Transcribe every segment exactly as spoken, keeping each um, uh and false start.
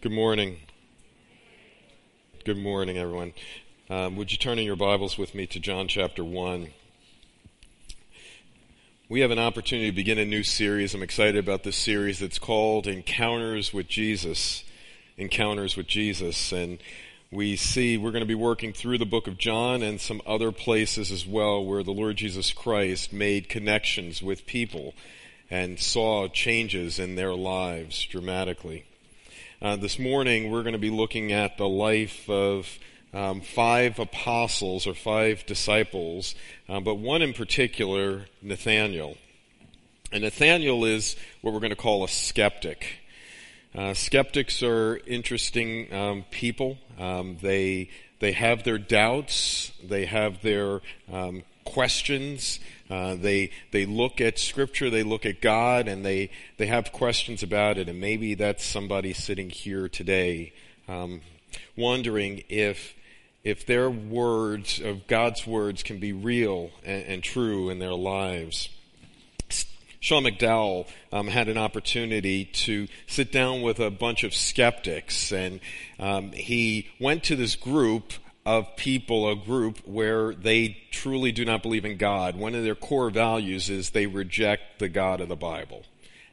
Good morning. Good morning, everyone. Um, would you turn in your Bibles with me to John chapter one? We have an opportunity to begin a new series. I'm excited about this series that's called Encounters with Jesus. Encounters with Jesus. And we see we're going to be working through the book of John and some other places as well where the Lord Jesus Christ made connections with people and saw changes in their lives dramatically. Uh, this morning, we're going to be looking at the life of um, five apostles or five disciples, um, but one in particular, Nathanael. And Nathanael is what we're going to call a skeptic. Uh, skeptics are interesting um, people. Um, they they have their doubts. They have their um, questions. Uh, they they look at Scripture, they look at God, and they, they have questions about it. And maybe that's somebody sitting here today um, wondering if if their words, of God's words, can be real and, and true in their lives. Sean McDowell um, had an opportunity to sit down with a bunch of skeptics, and um, he went to this group of people, a group where they truly do not believe in God. One of their core values is they reject the God of the Bible.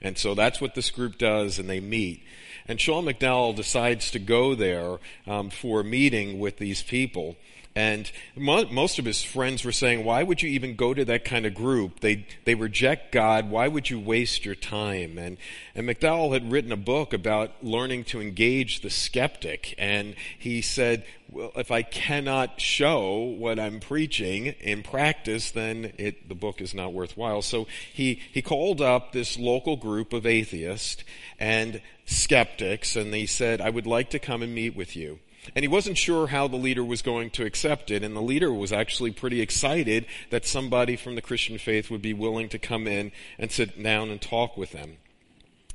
And so that's what this group does, and they meet. And Sean McDowell decides to go there um, for a meeting with these people. And mo- most of his friends were saying, why would you even go to that kind of group? They they reject God. Why would you waste your time? And, and McDowell had written a book about learning to engage the skeptic. And he said, well, if I cannot show what I'm preaching in practice, then it, the book is not worthwhile. So he, he called up this local group of atheists and skeptics, and he said, I would like to come and meet with you. And he wasn't sure how the leader was going to accept it, and the leader was actually pretty excited that somebody from the Christian faith would be willing to come in and sit down and talk with them.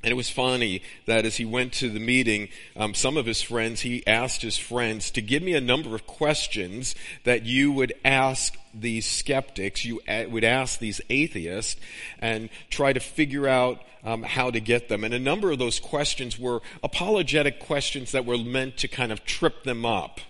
And it was funny that as he went to the meeting, um, some of his friends, he asked his friends to give me a number of questions that you would ask these skeptics, you a- would ask these atheists, and try to figure out um, how to get them. And a number of those questions were apologetic questions that were meant to kind of trip them up.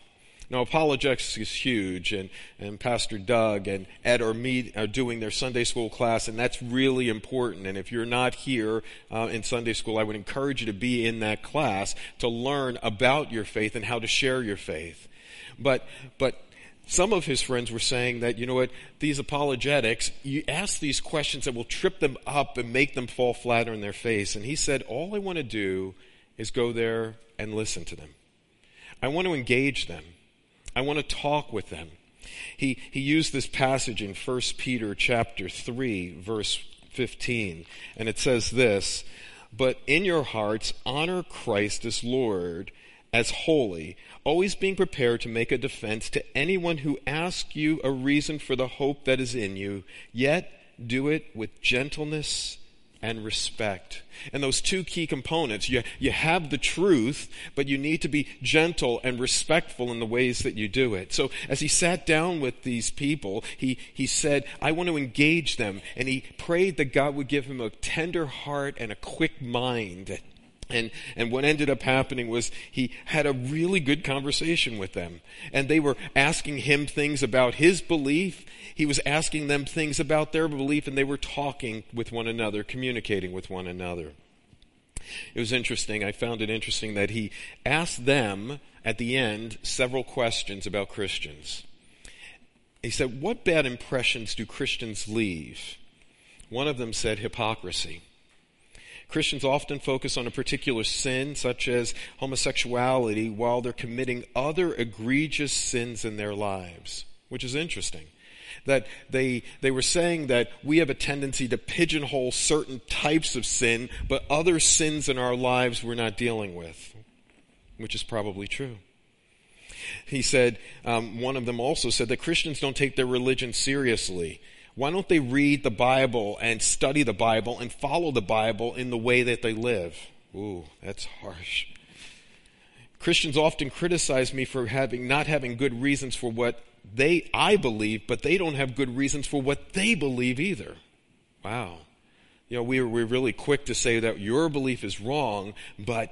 Now, apologetics is huge, and, and Pastor Doug and Ed are, meet, are doing their Sunday school class, and that's really important. And if you're not here uh, in Sunday school, I would encourage you to be in that class to learn about your faith and how to share your faith. But but some of his friends were saying that, you know what, these apologetics, you ask these questions that will trip them up and make them fall flat on their face. And he said, all I want to do is go there and listen to them. I want to engage them. I want to talk with them. He he used this passage in First Peter chapter three, verse fifteen, and it says this, but in your hearts honor Christ as Lord, as holy, always being prepared to make a defense to anyone who asks you a reason for the hope that is in you, yet do it with gentleness and respect. And those two key components, you, you have the truth, but you need to be gentle and respectful in the ways that you do it. So as he sat down with these people, he, he said, I want to engage them. And he prayed that God would give him a tender heart and a quick mind. And and what ended up happening was he had a really good conversation with them. And they were asking him things about his belief. He was asking them things about their belief, and they were talking with one another, communicating with one another. It was interesting. I found it interesting that he asked them at the end several questions about Christians. He said, what bad impressions do Christians leave? One of them said hypocrisy. Christians often focus on a particular sin, such as homosexuality, while they're committing other egregious sins in their lives, which is interesting. That they they were saying that we have a tendency to pigeonhole certain types of sin, but other sins in our lives we're not dealing with, which is probably true. He said, um, one of them also said that Christians don't take their religion seriously. Why don't they read the Bible and study the Bible and follow the Bible in the way that they live? Ooh, that's harsh. Christians often criticize me for having not having good reasons for what they I believe, but they don't have good reasons for what they believe either. Wow. You know, we, we're really quick to say that your belief is wrong, but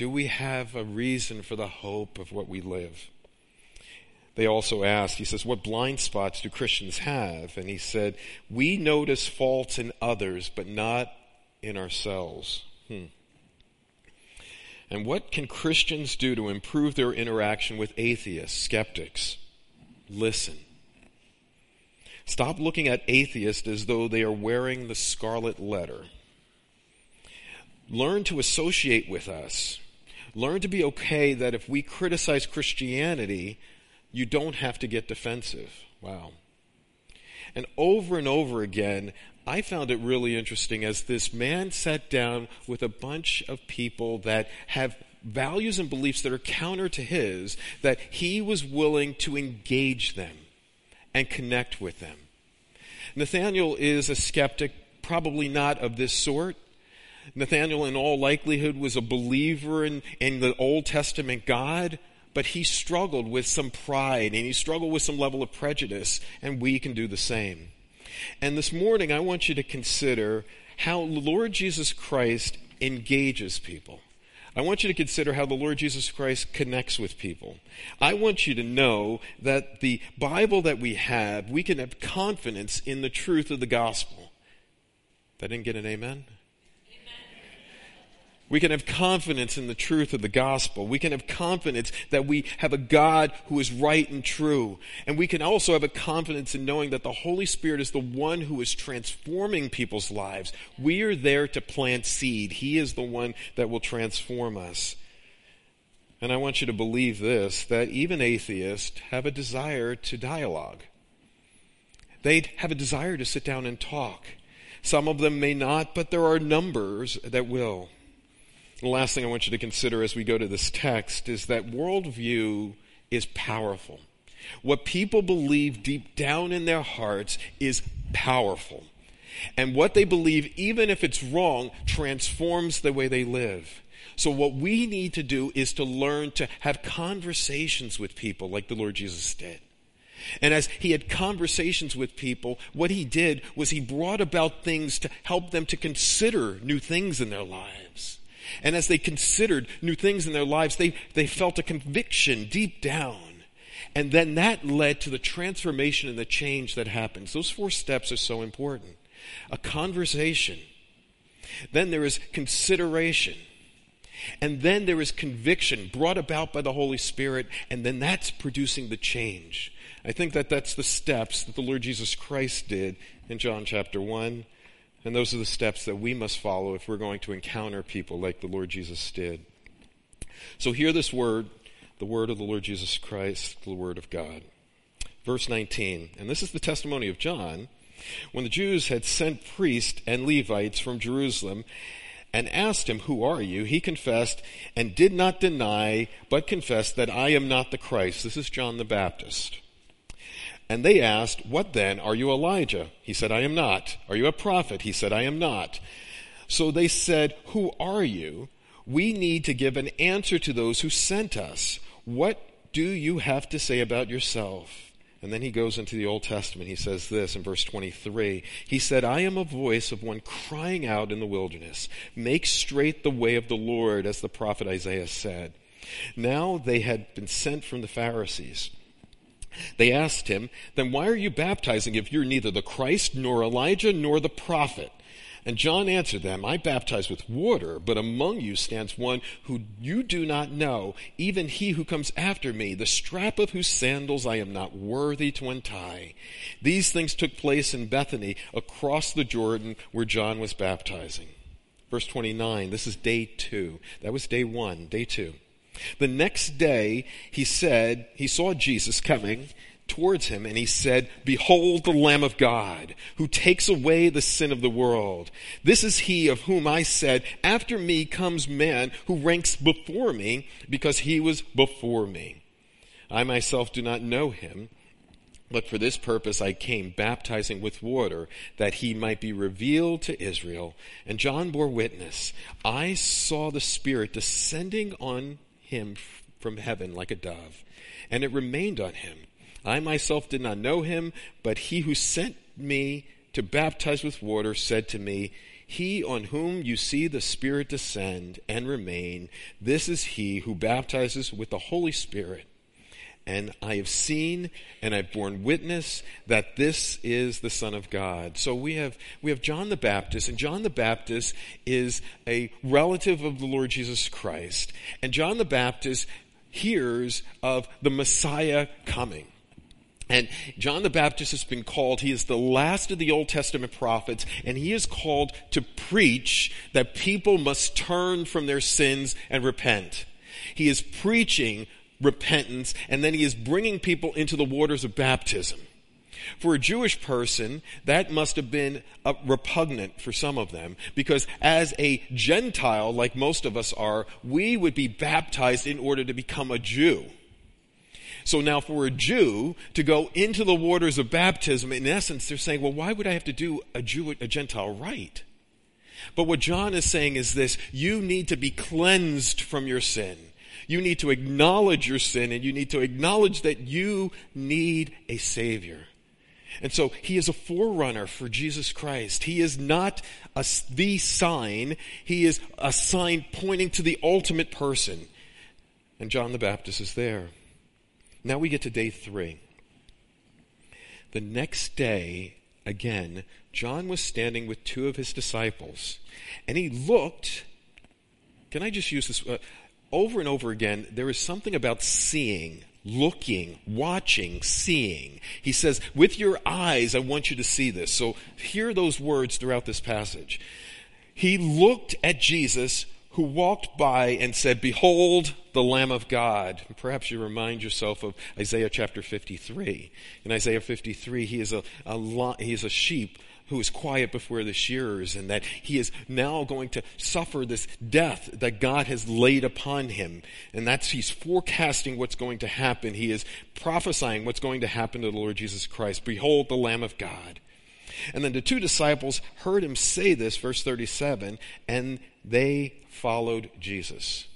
Do we have a reason for the hope of what we live? They also asked, he says, what blind spots do Christians have? And he said, we notice faults in others, but not in ourselves. Hmm. And what can Christians do to improve their interaction with atheists, skeptics? Listen. Stop looking at atheists as though they are wearing the scarlet letter. Learn to associate with us. Learn to be okay that if we criticize Christianity, you don't have to get defensive. Wow. And over and over again, I found it really interesting as this man sat down with a bunch of people that have values and beliefs that are counter to his, that he was willing to engage them and connect with them. Nathanael is a skeptic, probably not of this sort. Nathanael, in all likelihood, was a believer in, in the Old Testament God, but he struggled with some pride, and he struggled with some level of prejudice, and we can do the same. And this morning, I want you to consider how the Lord Jesus Christ engages people. I want you to consider how the Lord Jesus Christ connects with people. I want you to know that the Bible that we have, we can have confidence in the truth of the gospel. That didn't get an amen? We can have confidence in the truth of the gospel. We can have confidence that we have a God who is right and true. And we can also have a confidence in knowing that the Holy Spirit is the one who is transforming people's lives. We are there to plant seed. He is the one that will transform us. And I want you to believe this, that even atheists have a desire to dialogue. They have a desire to sit down and talk. Some of them may not, but there are numbers that will. The last thing I want you to consider as we go to this text is that worldview is powerful. What people believe deep down in their hearts is powerful. And what they believe, even if it's wrong, transforms the way they live. So what we need to do is to learn to have conversations with people like the Lord Jesus did. And as he had conversations with people, what he did was he brought about things to help them to consider new things in their lives. And as they considered new things in their lives, they, they felt a conviction deep down. And then that led to the transformation and the change that happens. Those four steps are so important. A conversation. Then there is consideration. And then there is conviction brought about by the Holy Spirit. And then that's producing the change. I think that that's the steps that the Lord Jesus Christ did in John chapter one. And those are the steps that we must follow if we're going to encounter people like the Lord Jesus did. So hear this word, the word of the Lord Jesus Christ, the word of God. Verse nineteen, and this is the testimony of John. When the Jews had sent priests and Levites from Jerusalem and asked him, who are you? He confessed and did not deny, but confessed that I am not the Christ. This is John the Baptist. And they asked, what then? Are you Elijah? He said, I am not. Are you a prophet? He said, I am not. So they said, who are you? We need to give an answer to those who sent us. What do you have to say about yourself? And then he goes into the Old Testament. He says this in verse twenty-three. He said, I am a voice of one crying out in the wilderness. Make straight the way of the Lord, as the prophet Isaiah said. Now they had been sent from the Pharisees. They asked him, then why are you baptizing if you're neither the Christ, nor Elijah, nor the prophet? And John answered them, I baptize with water, but among you stands one who you do not know, even he who comes after me, the strap of whose sandals I am not worthy to untie. These things took place in Bethany, across the Jordan, where John was baptizing. Verse twenty-nine, this is day two. That was day one, day two. The next day, he said, he saw Jesus coming towards him, and he said, behold the Lamb of God, who takes away the sin of the world. This is he of whom I said, after me comes man who ranks before me, because he was before me. I myself do not know him, but for this purpose I came baptizing with water, that he might be revealed to Israel. And John bore witness, I saw the Spirit descending on him from heaven like a dove, and it remained on him. I myself did not know him, but he who sent me to baptize with water said to me, He on whom you see the Spirit descend and remain, this is he who baptizes with the Holy Spirit. And I have seen and I've borne witness that this is the Son of God. So we have we have John the Baptist, and John the Baptist is a relative of the Lord Jesus Christ. And John the Baptist hears of the Messiah coming. And John the Baptist has been called, he is the last of the Old Testament prophets, and he is called to preach that people must turn from their sins and repent. He is preaching repentance, and then he is bringing people into the waters of baptism. For a Jewish person, that must have been uh, repugnant for some of them, because as a Gentile, like most of us are, we would be baptized in order to become a Jew. So now for a Jew to go into the waters of baptism, in essence, they're saying, well, why would I have to do a Jew, a Gentile rite? But what John is saying is this: you need to be cleansed from your sin. You need to acknowledge your sin, and you need to acknowledge that you need a Savior. And so he is a forerunner for Jesus Christ. He is not a, the sign. He is a sign pointing to the ultimate person. And John the Baptist is there. Now we get to day three. The next day, again, John was standing with two of his disciples, and he looked. Can I just use this? Uh, over and over again, there is something about seeing, looking, watching, seeing. He says, with your eyes, I want you to see this. So hear those words throughout this passage. He looked at Jesus, who walked by and said, behold, the Lamb of God. And perhaps you remind yourself of Isaiah chapter fifty-three. In Isaiah fifty-three, he is a, a lo- he is a sheep who is quiet before the shearers, and that he is now going to suffer this death that God has laid upon him. And that's, he's forecasting what's going to happen. He is prophesying what's going to happen to the Lord Jesus Christ. Behold, the Lamb of God. And then the two disciples heard him say this, verse thirty-seven, and they followed Jesus.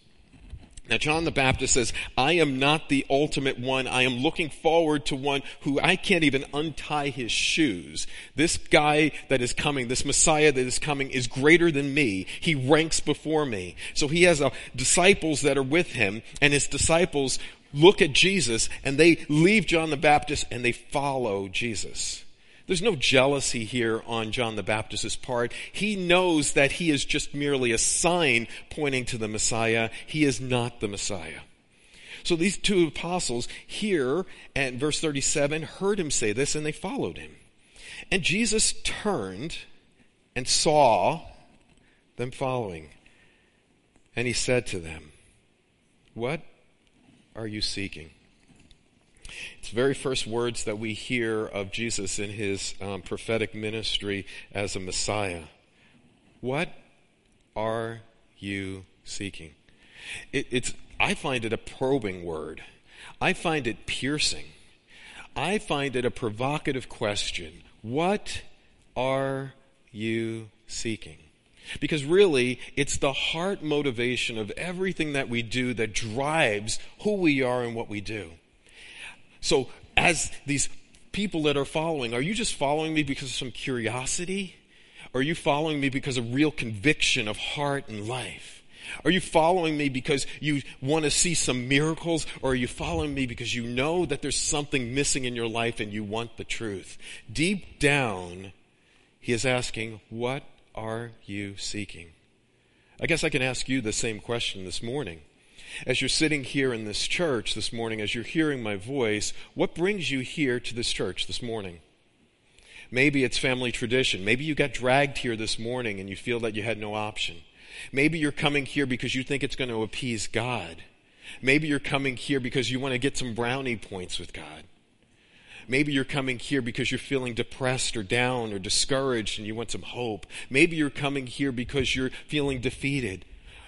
Now John the Baptist says, I am not the ultimate one. I am looking forward to one who I can't even untie his shoes. This guy that is coming, this Messiah that is coming, is greater than me. He ranks before me. So he has uh, disciples that are with him, and his disciples look at Jesus, and they leave John the Baptist, and they follow Jesus. There's no jealousy here on John the Baptist's part. He knows that he is just merely a sign pointing to the Messiah. He is not the Messiah. So these two apostles here at verse thirty-seven heard him say this, and they followed him. And Jesus turned and saw them following. And he said to them, what are you seeking? It's the very first words that we hear of Jesus in his um, prophetic ministry as a Messiah. What are you seeking? It, it's I find it a probing word. I find it piercing. I find it a provocative question. What are you seeking? Because really, it's the heart motivation of everything that we do that drives who we are and what we do. So as these people that are following, are you just following me because of some curiosity? Are you following me because of real conviction of heart and life? Are you following me because you want to see some miracles? Or are you following me because you know that there's something missing in your life and you want the truth? Deep down, he is asking, what are you seeking? I guess I can ask you the same question this morning. As you're sitting here in this church this morning, as you're hearing my voice, what brings you here to this church this morning? Maybe it's family tradition. Maybe you got dragged here this morning and you feel that you had no option. Maybe you're coming here because you think it's going to appease God. Maybe you're coming here because you want to get some brownie points with God. Maybe you're coming here because you're feeling depressed or down or discouraged and you want some hope. Maybe you're coming here because you're feeling defeated.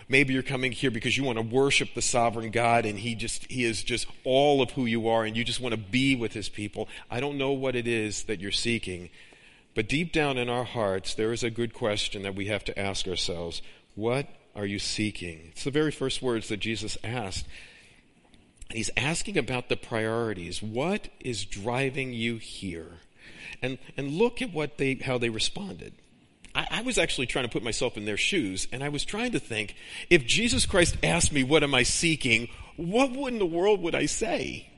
Maybe you're coming here because you want to worship the sovereign God, and he just he is just all of who you are, and you just want to be with his people. I don't know what it is that you're seeking, but deep down in our hearts, there is a good question that we have to ask ourselves. What are you seeking? It's the very first words that Jesus asked. He's asking about the priorities. What is driving you here? And and look at what they how they responded. I, I was actually trying to put myself in their shoes, and I was trying to think, if Jesus Christ asked me, what am I seeking, what in the world would I say?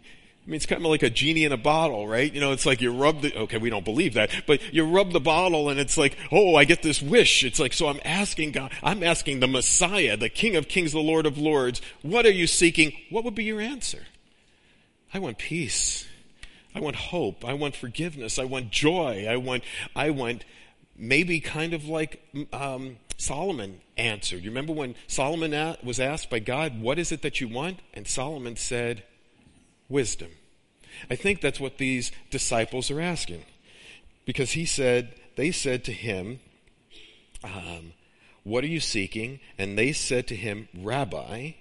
I mean, it's kind of like a genie in a bottle, right? You know, it's like you rub the, okay, we don't believe that, but you rub the bottle and it's like, oh, I get this wish. It's like, so I'm asking God, I'm asking the Messiah, the King of Kings, the Lord of Lords, what are you seeking? What would be your answer? I want peace. I want hope. I want forgiveness. I want joy. I want, I want maybe kind of like um, Solomon answered. You remember when Solomon was asked by God, what is it that you want? And Solomon said, wisdom. I think that's what these disciples are asking, because he said, they said to him, um, what are you seeking? And they said to him, Rabbi,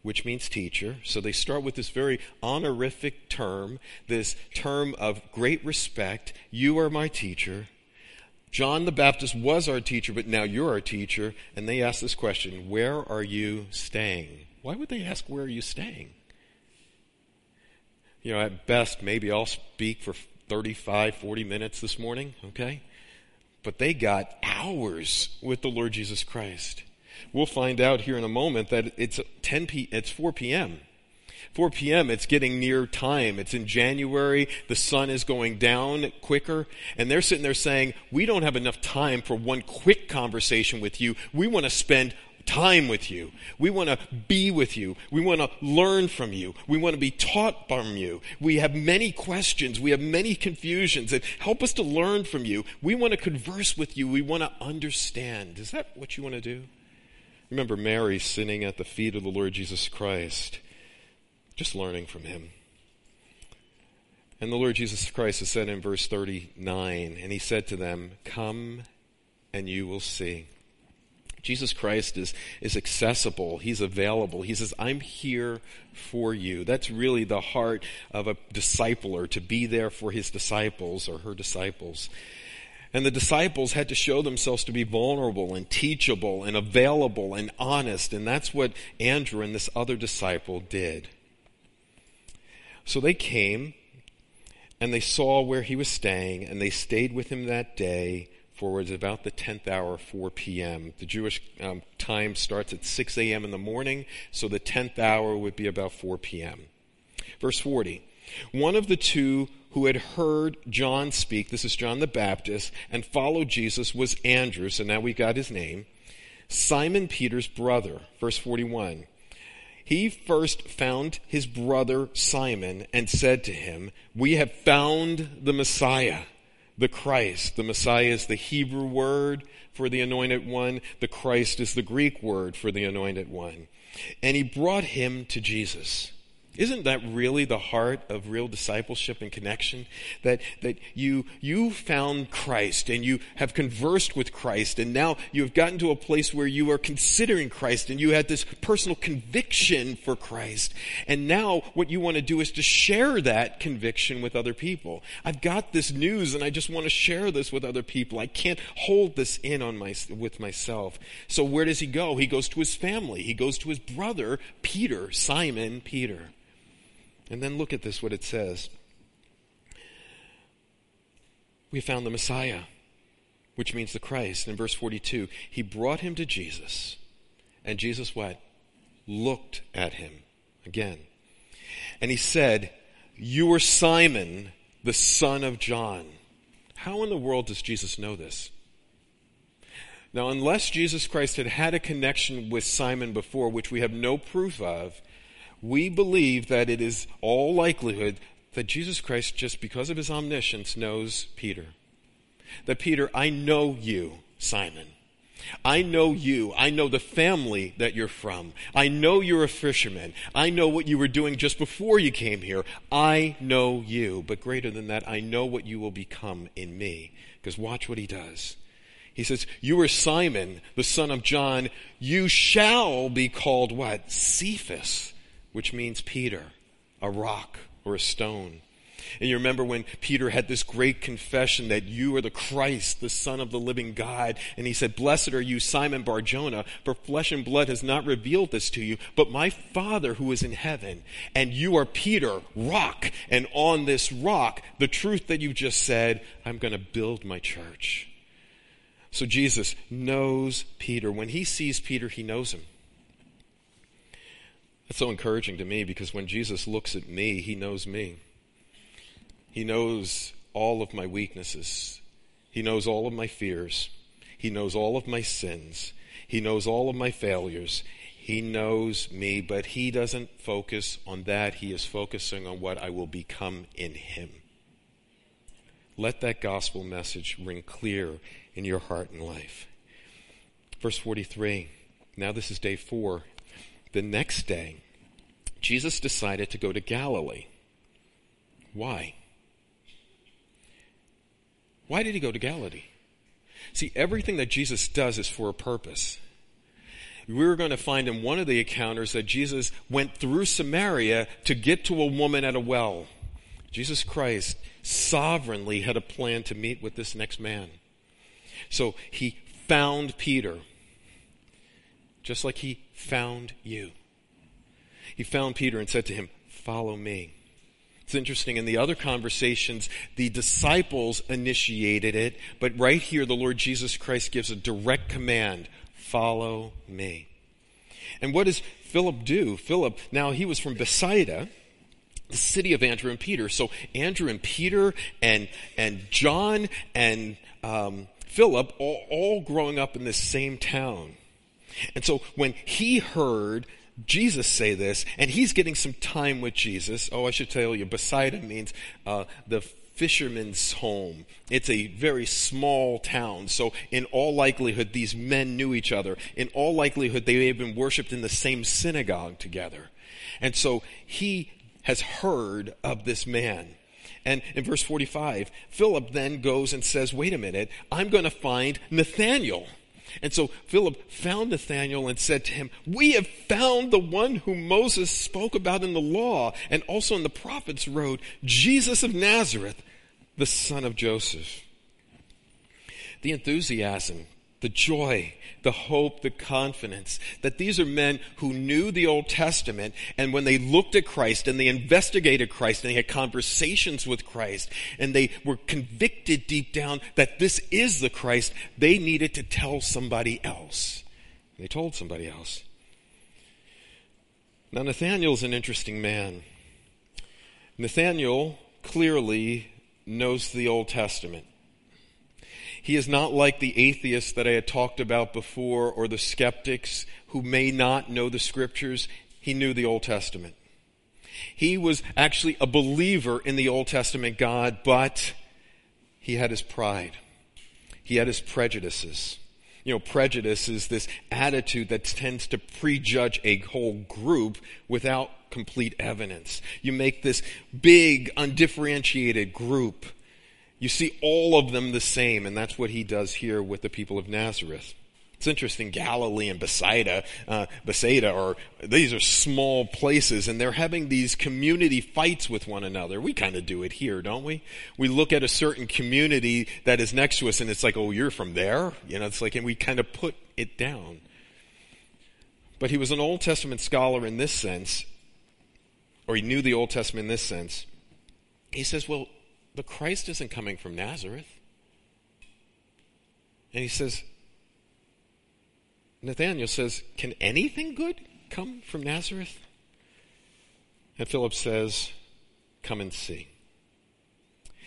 which means teacher. So they start with this very honorific term, this term of great respect. You are my teacher. John the Baptist was our teacher, but now you're our teacher. And they ask this question, where are you staying? Why would they ask, where are you staying? You know, at best, maybe I'll speak for thirty-five, forty minutes this morning, okay? But they got hours with the Lord Jesus Christ. We'll find out here in a moment that it's ten p.m., it's four p.m. four p.m., it's getting near time. It's in January. The sun is going down quicker. And they're sitting there saying, we don't have enough time for one quick conversation with you. We want to spend time with you. We want to be with you. We want to learn from you. We want to be taught from you. We have many questions. We have many confusions. And help us to learn from you. We want to converse with you. We want to understand. Is that what you want to do? Remember Mary sitting at the feet of the Lord Jesus Christ, just learning from him. And the Lord Jesus Christ has said in verse thirty-nine, and he said to them, come and you will see. Jesus Christ is, is accessible. He's available. He says, I'm here for you. That's really the heart of a discipler, to be there for his disciples or her disciples. And the disciples had to show themselves to be vulnerable and teachable and available and honest. And that's what Andrew and this other disciple did. So they came and they saw where he was staying, and they stayed with him that day. Forwards about the tenth hour, four p.m. The Jewish um, time starts at six a.m. in the morning, so the tenth hour would be about four p.m. Verse forty, one of the two who had heard John speak, this is John the Baptist, and followed Jesus was Andrew, so now we got his name, Simon Peter's brother. Verse forty-one, he first found his brother Simon and said to him, we have found the Messiah. The Christ, the Messiah is the Hebrew word for the anointed one. The Christ is the Greek word for the anointed one. And he brought him to Jesus. Isn't that really the heart of real discipleship and connection? That that you you found Christ and you have conversed with Christ, and now you have gotten to a place where you are considering Christ and you had this personal conviction for Christ. And now what you want to do is to share that conviction with other people. I've got this news and I just want to share this with other people. I can't hold this in on my with myself. So where does he go? He goes to his family. He goes to his brother Peter, Simon Peter. And then look at this, what it says. We found the Messiah, which means the Christ. In verse forty-two, he brought him to Jesus. And Jesus what? Looked at him again. And he said, you are Simon, the son of John. How in the world does Jesus know this? Now, unless Jesus Christ had had a connection with Simon before, which we have no proof of, we believe that it is all likelihood that Jesus Christ, just because of his omniscience, knows Peter. That Peter, I know you, Simon. I know you. I know the family that you're from. I know you're a fisherman. I know what you were doing just before you came here. I know you. But greater than that, I know what you will become in me. Because watch what he does. He says, you are Simon, the son of John. You shall be called what? Cephas. Which means Peter, a rock or a stone. And you remember when Peter had this great confession that you are the Christ, the Son of the living God. And he said, blessed are you, Simon Barjona, for flesh and blood has not revealed this to you, but my Father who is in heaven. And you are Peter, rock. And on this rock, the truth that you just said, I'm going to build my church. So Jesus knows Peter. When he sees Peter, he knows him. That's so encouraging to me, because when Jesus looks at me, he knows me. He knows all of my weaknesses. He knows all of my fears. He knows all of my sins. He knows all of my failures. He knows me, but he doesn't focus on that. He is focusing on what I will become in him. Let that gospel message ring clear in your heart and life. Verse forty-three. Now this is day four. The next day, Jesus decided to go to Galilee. Why? Why did he go to Galilee? See, everything that Jesus does is for a purpose. We're going to find in one of the encounters that Jesus went through Samaria to get to a woman at a well. Jesus Christ sovereignly had a plan to meet with this next man. So he found Peter, just like he found you. He found Peter and said to him, "Follow me." It's interesting, in the other conversations, the disciples initiated it, but right here the Lord Jesus Christ gives a direct command, "Follow me." And what does Philip do? Philip, now he was from Bethsaida, the city of Andrew and Peter. So Andrew and Peter and and John and um, Philip, all, all growing up in this same town. And so when he heard Jesus say this, and he's getting some time with Jesus. Oh, I should tell you, Bethsaida means uh, the fisherman's home. It's a very small town, so in all likelihood, these men knew each other. In all likelihood, they may have been worshipped in the same synagogue together. And so he has heard of this man. And in verse forty-five, Philip then goes and says, "Wait a minute, I'm going to find Nathanael." And so Philip found Nathanael and said to him, "We have found the one whom Moses spoke about in the law and also in the prophets wrote, Jesus of Nazareth, the son of Joseph." The enthusiasm, the joy, the hope, the confidence that these are men who knew the Old Testament, and when they looked at Christ and they investigated Christ and they had conversations with Christ and they were convicted deep down that this is the Christ, they needed to tell somebody else. They told somebody else. Now Nathanael's an interesting man. Nathanael clearly knows the Old Testament. He is not like the atheists that I had talked about before, or the skeptics who may not know the scriptures. He knew the Old Testament. He was actually a believer in the Old Testament God, but he had his pride. He had his prejudices. You know, prejudice is this attitude that tends to prejudge a whole group without complete evidence. You make this big, undifferentiated group. You see all of them the same, and that's what he does here with the people of Nazareth. It's interesting, Galilee and Bethsaida, uh, Bethsaida are, these are small places, and they're having these community fights with one another. We kind of do it here, don't we? We look at a certain community that is next to us, and it's like, "Oh, you're from there?" You know, it's like, and we kind of put it down. But he was an Old Testament scholar in this sense, or he knew the Old Testament in this sense. He says, "Well, but Christ isn't coming from Nazareth." And he says, Nathanael says, "Can anything good come from Nazareth?" And Philip says, "Come and see."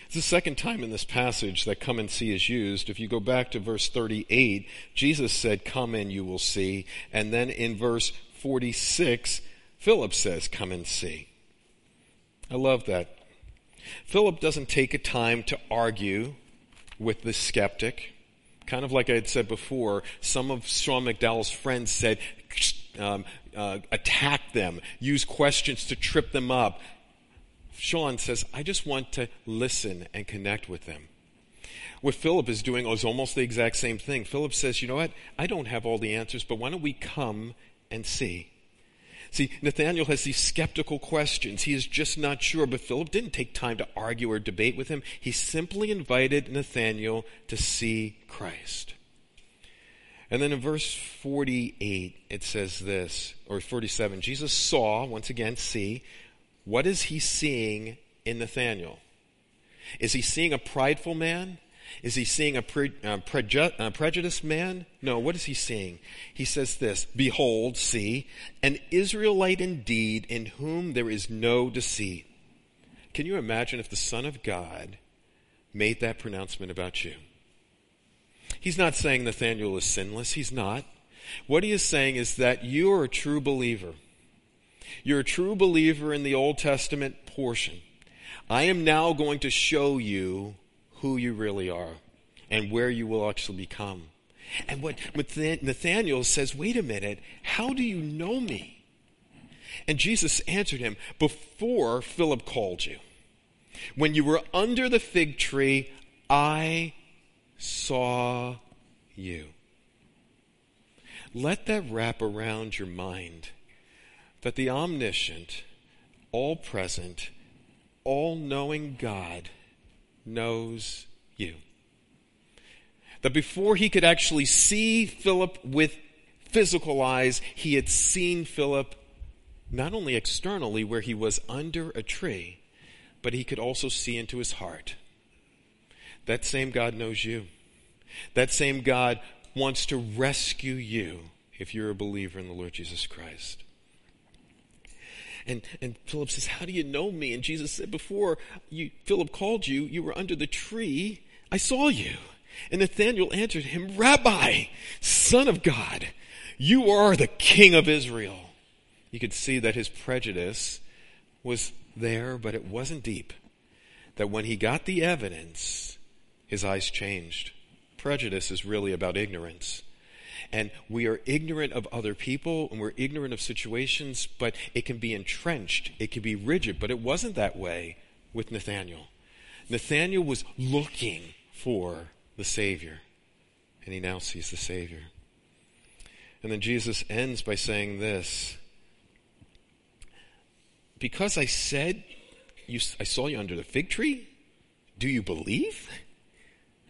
It's the second time in this passage that "come and see" is used. If you go back to verse thirty-eight, Jesus said, "Come and you will see." And then in verse forty-six, Philip says, "Come and see." I love that. Philip doesn't take a time to argue with the skeptic. Kind of like I had said before, some of Sean McDowell's friends said, um, uh, attack them, use questions to trip them up. Sean says, "I just want to listen and connect with them." What Philip is doing is almost the exact same thing. Philip says, "You know what, I don't have all the answers, but why don't we come and see?" See, Nathanael has these skeptical questions. He is just not sure, but Philip didn't take time to argue or debate with him. He simply invited Nathanael to see Christ. And then in verse forty-eight, it says this, or forty-seven, Jesus saw, once again, see. What is he seeing in Nathanael? Is he seeing a prideful man? Is he seeing a, pre, uh, preju, a prejudiced man? No, what is he seeing? He says this, behold, see, an Israelite indeed in whom there is no deceit. Can you imagine if the Son of God made that pronouncement about you? He's not saying Nathanael is sinless. He's not. What he is saying is that you are a true believer. You're a true believer in the Old Testament portion. I am now going to show you who you really are and where you will actually become. And what Nathanael says, wait a minute, how do you know me? And Jesus answered him, before Philip called you, when you were under the fig tree, I saw you. Let that wrap around your mind, that the omniscient, all-present, all-knowing God knows you. That before he could actually see Philip with physical eyes, he had seen Philip not only externally where he was under a tree, but he could also see into his heart. That same God knows you. That same God wants to rescue you if you're a believer in the Lord Jesus Christ. And and Philip says, how do you know me? And Jesus said, before you, Philip called you, you were under the tree. I saw you. And Nathanael answered him, Rabbi, Son of God, you are the King of Israel. You could see that his prejudice was there, but it wasn't deep. That when he got the evidence, his eyes changed. Prejudice is really about ignorance. And we are ignorant of other people, and we're ignorant of situations, but it can be entrenched, it can be rigid, but it wasn't that way with Nathanael. Nathanael was looking for the Savior, and he now sees the Savior. And then Jesus ends by saying this, because I said, you, I saw you under the fig tree, do you believe?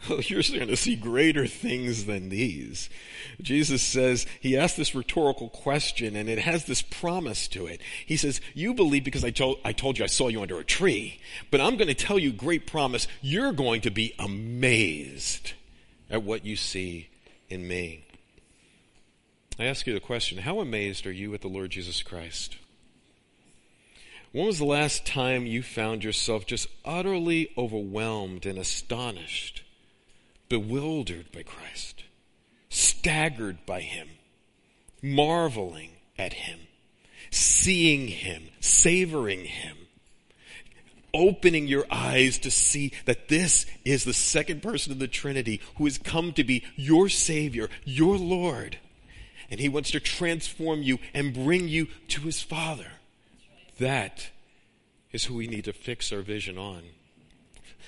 Well, you're going to see greater things than these. Jesus says, he asked this rhetorical question, and it has this promise to it. He says, you believe because I told, I told you I saw you under a tree, but I'm going to tell you great promise. You're going to be amazed at what you see in me. I ask you the question, how amazed are you at the Lord Jesus Christ? When was the last time you found yourself just utterly overwhelmed and astonished, bewildered by Christ, staggered by him, marveling at him, seeing him, savoring him, opening your eyes to see that this is the second person of the Trinity who has come to be your Savior, your Lord, and he wants to transform you and bring you to his Father. That is who we need to fix our vision on.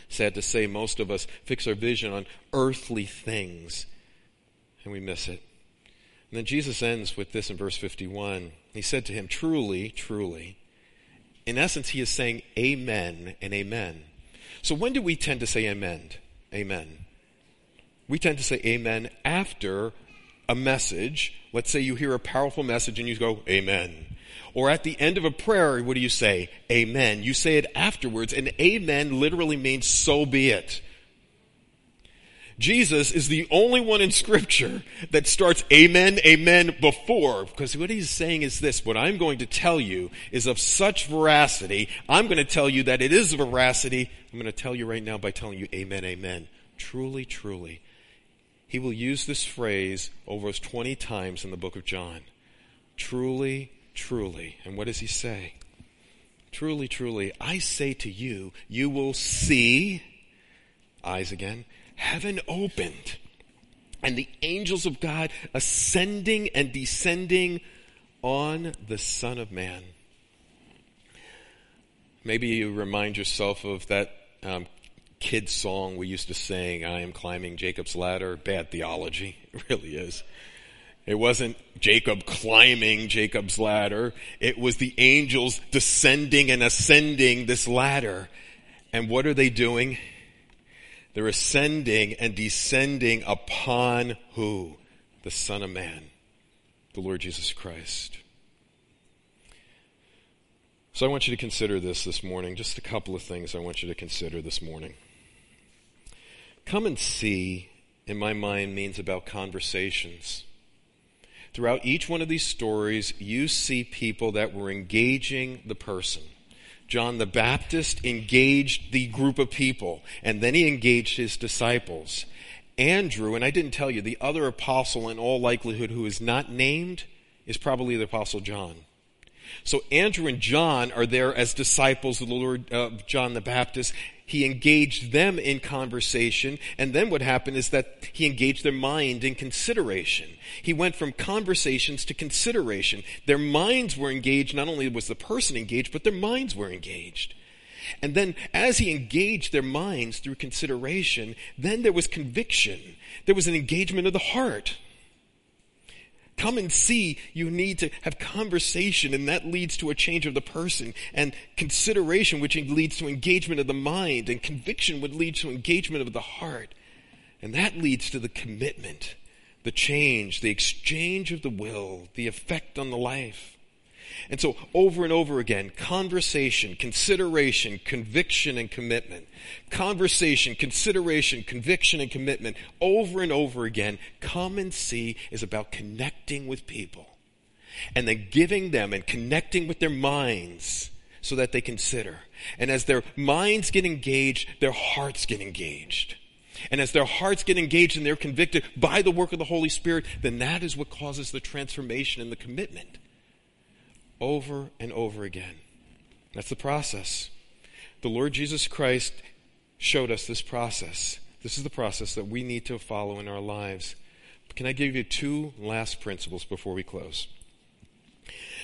Sad to say, most of us fix our vision on earthly things, and we miss it. And then Jesus ends with this in verse fifty-one. He said to him, truly, truly. In essence, he is saying amen and amen. So when do we tend to say amen? Amen. We tend to say amen after a message. Let's say you hear a powerful message and you go, amen. Or at the end of a prayer, what do you say? Amen. You say it afterwards, and amen literally means so be it. Jesus is the only one in Scripture that starts amen, amen before, because what he's saying is this, what I'm going to tell you is of such veracity, I'm going to tell you that it is veracity, I'm going to tell you right now by telling you amen, amen. Truly, truly. He will use this phrase over twenty times in the book of John. Truly, truly. And what does he say? Truly, truly, I say to you, you will see, eyes again, heaven opened, and the angels of God ascending and descending on the Son of Man. Maybe you remind yourself of that um, kid song we used to sing, I am climbing Jacob's ladder. Bad theology, it really is. It wasn't Jacob climbing Jacob's ladder. It was the angels descending and ascending this ladder. And what are they doing? They're ascending and descending upon who? The Son of Man, the Lord Jesus Christ. So I want you to consider this this morning. Just a couple of things I want you to consider this morning. Come and see, in my mind, means about conversations. Throughout each one of these stories, you see people that were engaging the person. John the Baptist engaged the group of people, and then he engaged his disciples. Andrew, and I didn't tell you, the other apostle in all likelihood who is not named is probably the Apostle John. So Andrew and John are there as disciples of the Lord uh, John the Baptist. He engaged them in conversation, and then what happened is that he engaged their mind in consideration. He went from conversations to consideration. Their minds were engaged. Not only was the person engaged, but their minds were engaged. And then as he engaged their minds through consideration, then there was conviction. There was an engagement of the heart. Come and see, you need to have conversation, and that leads to a change of the person, and consideration, which leads to engagement of the mind, and conviction would lead to engagement of the heart. And that leads to the commitment, the change, the exchange of the will, the effect on the life. And so over and over again, conversation, consideration, conviction, and commitment. Conversation, consideration, conviction, and commitment. Over and over again, come and see is about connecting with people. And then giving them and connecting with their minds so that they consider. And as their minds get engaged, their hearts get engaged. And as their hearts get engaged and they're convicted by the work of the Holy Spirit, then that is what causes the transformation and the commitment. Over and over again. That's the process. The Lord Jesus Christ showed us this process. This is the process that we need to follow in our lives. But can I give you two last principles before we close?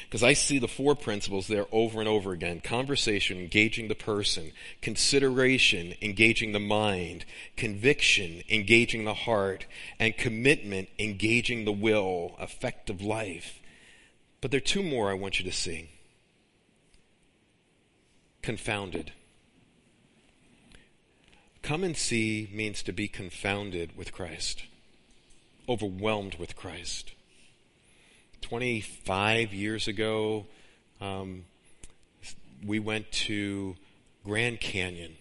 Because I see the four principles there over and over again. Conversation, engaging the person. Consideration, engaging the mind. Conviction, engaging the heart. And commitment, engaging the will. Effective life. But there are two more I want you to see. Confounded. Come and see means to be confounded with Christ, overwhelmed with Christ. twenty-five years ago, um, we went to Grand Canyon.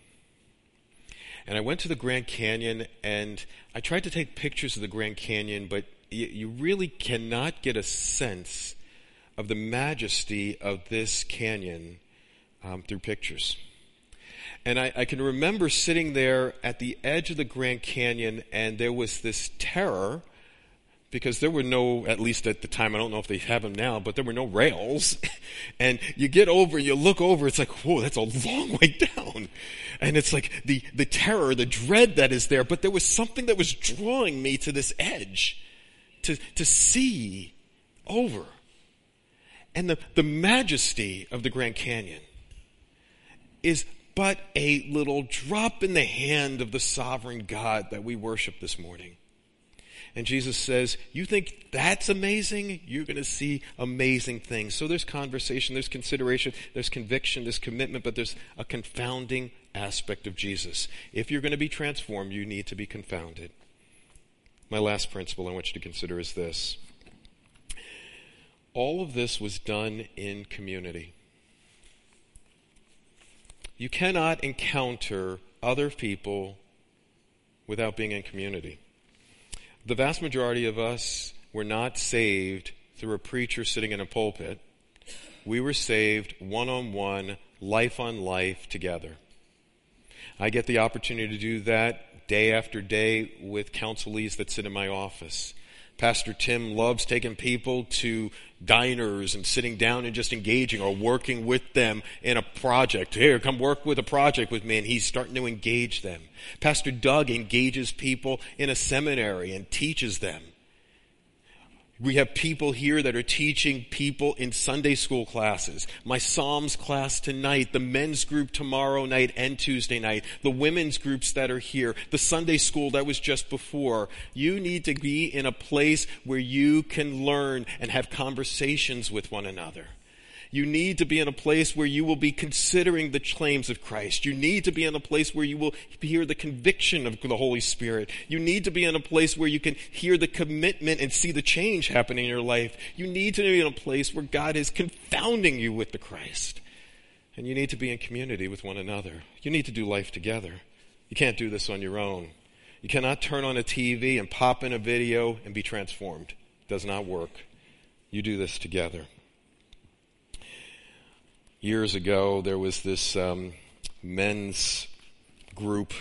And I went to the Grand Canyon, and I tried to take pictures of the Grand Canyon, but y- you really cannot get a sense of the majesty of this canyon um, through pictures. And I, I can remember sitting there at the edge of the Grand Canyon, and there was this terror because there were no, at least at the time, I don't know if they have them now, but there were no rails. And you get over, you look over, it's like, whoa, that's a long way down. And it's like the, the terror, the dread that is there, but there was something that was drawing me to this edge to, to see over. And the, the majesty of the Grand Canyon is but a little drop in the hand of the sovereign God that we worship this morning. And Jesus says, you think that's amazing? You're going to see amazing things. So there's conversation, there's consideration, there's conviction, there's commitment, but there's a confounding aspect of Jesus. If you're going to be transformed, you need to be confounded. My last principle I want you to consider is this. All of this was done in community. You cannot encounter other people without being in community. The vast majority of us were not saved through a preacher sitting in a pulpit. We were saved one-on-one, life-on-life together. I get the opportunity to do that day after day with counselees that sit in my office. Pastor Tim loves taking people to diners and sitting down and just engaging or working with them in a project. Here, come work with a project with me, and he's starting to engage them. Pastor Doug engages people in a seminary and teaches them. We have people here that are teaching people in Sunday school classes. My Psalms class tonight, the men's group tomorrow night and Tuesday night, the women's groups that are here, the Sunday school that was just before. You need to be in a place where you can learn and have conversations with one another. You need to be in a place where you will be considering the claims of Christ. You need to be in a place where you will hear the conviction of the Holy Spirit. You need to be in a place where you can hear the commitment and see the change happening in your life. You need to be in a place where God is confounding you with the Christ. And you need to be in community with one another. You need to do life together. You can't do this on your own. You cannot turn on a T V and pop in a video and be transformed. It does not work. You do this together. Years ago, there was this um, men's group.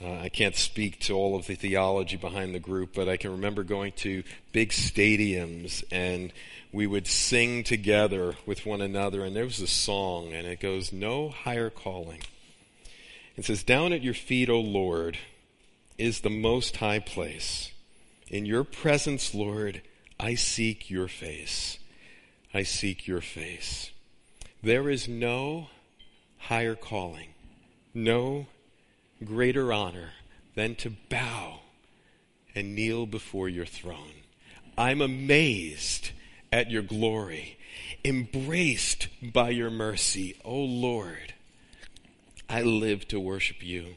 Uh, I can't speak to all of the theology behind the group, but I can remember going to big stadiums, and we would sing together with one another, and there was a song, and it goes, "No Higher Calling." It says, "Down at your feet, O Lord, is the most high place. In your presence, Lord, I seek your face. I seek your face." There is no higher calling, no greater honor than to bow and kneel before your throne. I'm amazed at your glory, embraced by your mercy. O Lord, I live to worship you.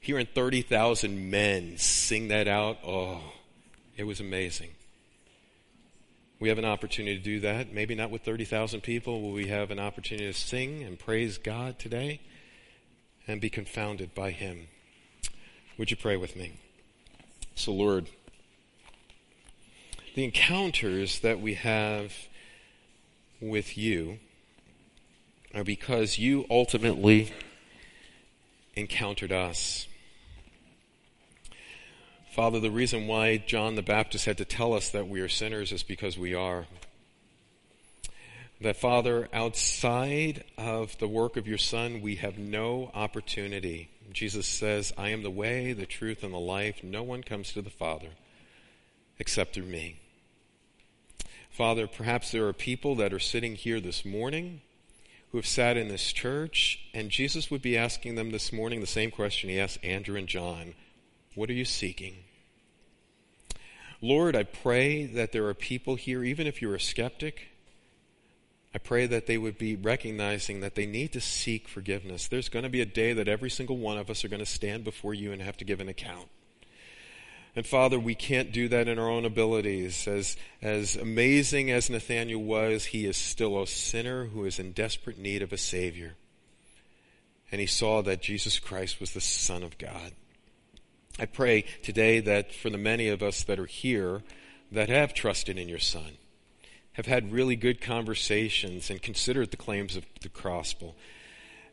Hearing thirty thousand men sing that out, oh, it was amazing. We have an opportunity to do that. Maybe not with thirty thousand people. Will we have an opportunity to sing and praise God today and be confounded by him? Would you pray with me? So, Lord, the encounters that we have with you are because you ultimately encountered us. Father, the reason why John the Baptist had to tell us that we are sinners is because we are. That, Father, outside of the work of your Son, we have no opportunity. Jesus says, "I am the way, the truth, and the life. No one comes to the Father except through me." Father, perhaps there are people that are sitting here this morning who have sat in this church, and Jesus would be asking them this morning the same question he asked Andrew and John. What are you seeking? Lord, I pray that there are people here, even if you're a skeptic, I pray that they would be recognizing that they need to seek forgiveness. There's going to be a day that every single one of us are going to stand before you and have to give an account. And Father, we can't do that in our own abilities. As, as amazing as Nathanael was, he is still a sinner who is in desperate need of a Savior. And he saw that Jesus Christ was the Son of God. I pray today that for the many of us that are here that have trusted in your Son, have had really good conversations and considered the claims of the gospel,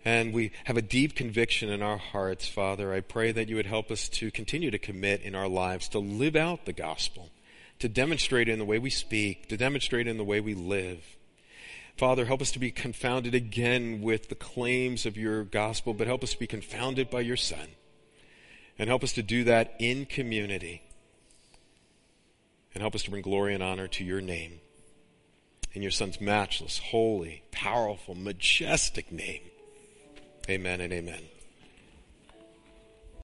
and we have a deep conviction in our hearts, Father, I pray that you would help us to continue to commit in our lives to live out the gospel, to demonstrate it in the way we speak, to demonstrate it in the way we live. Father, help us to be confounded again with the claims of your gospel, but help us to be confounded by your Son. And help us to do that in community. And help us to bring glory and honor to your name. In your Son's matchless, holy, powerful, majestic name. Amen and amen.